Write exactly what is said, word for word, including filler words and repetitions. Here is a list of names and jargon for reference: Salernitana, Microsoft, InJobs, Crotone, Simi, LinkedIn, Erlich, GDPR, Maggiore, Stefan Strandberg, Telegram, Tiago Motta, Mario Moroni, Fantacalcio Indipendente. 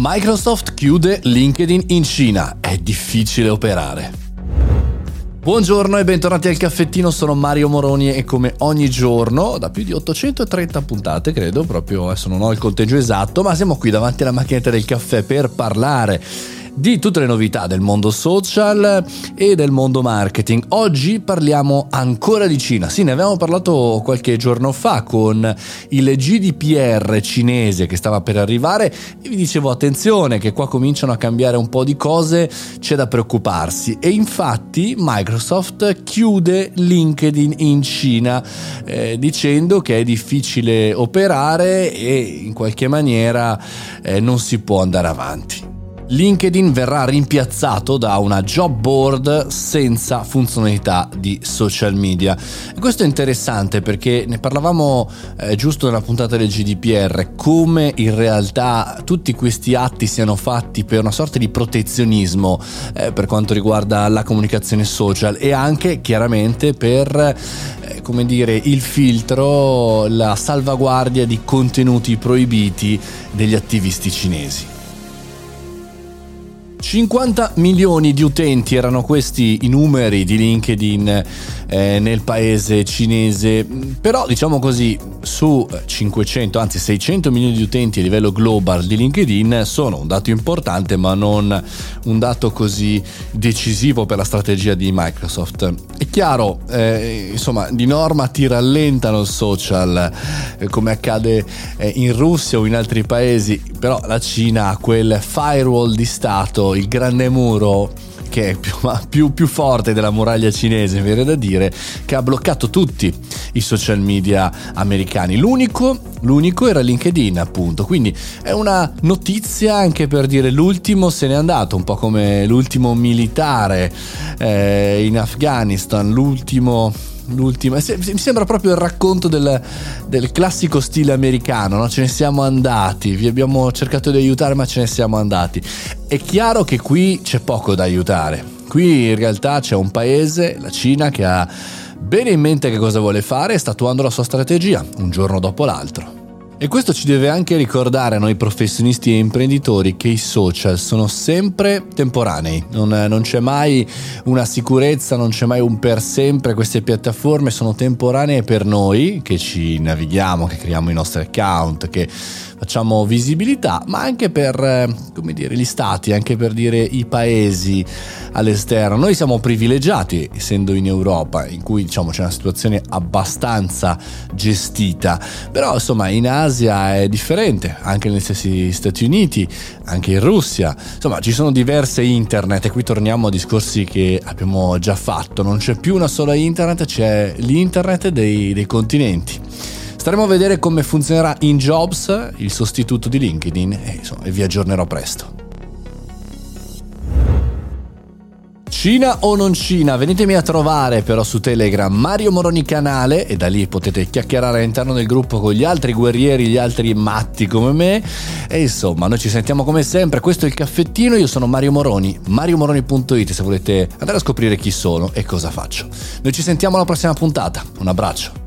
Microsoft chiude LinkedIn in Cina, è difficile operare. Buongiorno e bentornati al caffettino, sono Mario Moroni e come ogni giorno, da più di ottocentotrenta puntate credo, proprio adesso non ho il conteggio esatto, ma siamo qui davanti alla macchinetta del caffè per parlare di tutte le novità del mondo social e del mondo marketing. Oggi parliamo ancora di Cina. Sì, ne avevamo parlato qualche giorno fa con il G D P R cinese che stava per arrivare e vi dicevo attenzione che qua cominciano a cambiare un po' di cose, c'è da preoccuparsi. E infatti Microsoft chiude LinkedIn in Cina eh, dicendo che è difficile operare e in qualche maniera eh, non si può andare avanti. LinkedIn verrà rimpiazzato da una job board senza funzionalità di social media. E questo è interessante perché ne parlavamo eh, giusto nella puntata del G D P R, come in realtà tutti questi atti siano fatti per una sorta di protezionismo eh, per quanto riguarda la comunicazione social e anche chiaramente per eh, come dire il filtro, la salvaguardia di contenuti proibiti degli attivisti cinesi. cinquanta milioni di utenti erano questi i numeri di LinkedIn eh, nel paese cinese, però diciamo così su cinquecento anzi seicento milioni di utenti a livello global di LinkedIn sono un dato importante ma non un dato così decisivo per la strategia di Microsoft. È chiaro, eh, insomma di norma ti rallentano il social eh, come accade eh, in Russia o in altri paesi, però la Cina ha quel firewall di Stato, il grande muro che è più, più, più forte della muraglia cinese, viene da dire, che ha bloccato tutti i social media americani. L'unico, l'unico era LinkedIn, appunto. Quindi è una notizia anche per dire l'ultimo se n'è andato, un po' come l'ultimo militare eh, in Afghanistan, l'ultimo... L'ultima, mi sembra proprio il racconto del, del classico stile americano, no? Ce ne siamo andati, vi abbiamo cercato di aiutare ma ce ne siamo andati. È chiaro che qui c'è poco da aiutare, qui in realtà c'è un paese, la Cina, che ha bene in mente che cosa vuole fare e sta attuando la sua strategia un giorno dopo l'altro. E questo ci deve anche ricordare a noi professionisti e imprenditori che i social sono sempre temporanei, non, non c'è mai una sicurezza, non c'è mai un per sempre, queste piattaforme sono temporanee per noi che ci navighiamo, che creiamo i nostri account, che facciamo visibilità, ma anche per, come dire, gli stati, anche per dire i paesi all'esterno. Noi siamo privilegiati, essendo in Europa, in cui diciamo c'è una situazione abbastanza gestita, però insomma in Asia è differente, anche negli stessi Stati Uniti, anche in Russia, insomma ci sono diverse internet e qui torniamo a discorsi che abbiamo già fatto, non c'è più una sola internet, c'è l'internet dei, dei continenti. Staremo a vedere come funzionerà InJobs, il sostituto di LinkedIn, e, insomma, e vi aggiornerò presto. Cina o non Cina? Venitemi a trovare però su Telegram, Mario Moroni canale, e da lì potete chiacchierare all'interno del gruppo con gli altri guerrieri, gli altri matti come me. E insomma, noi ci sentiamo come sempre, questo è il caffettino, io sono Mario Moroni, mario moroni punto it se volete andare a scoprire chi sono e cosa faccio. Noi ci sentiamo alla prossima puntata, un abbraccio.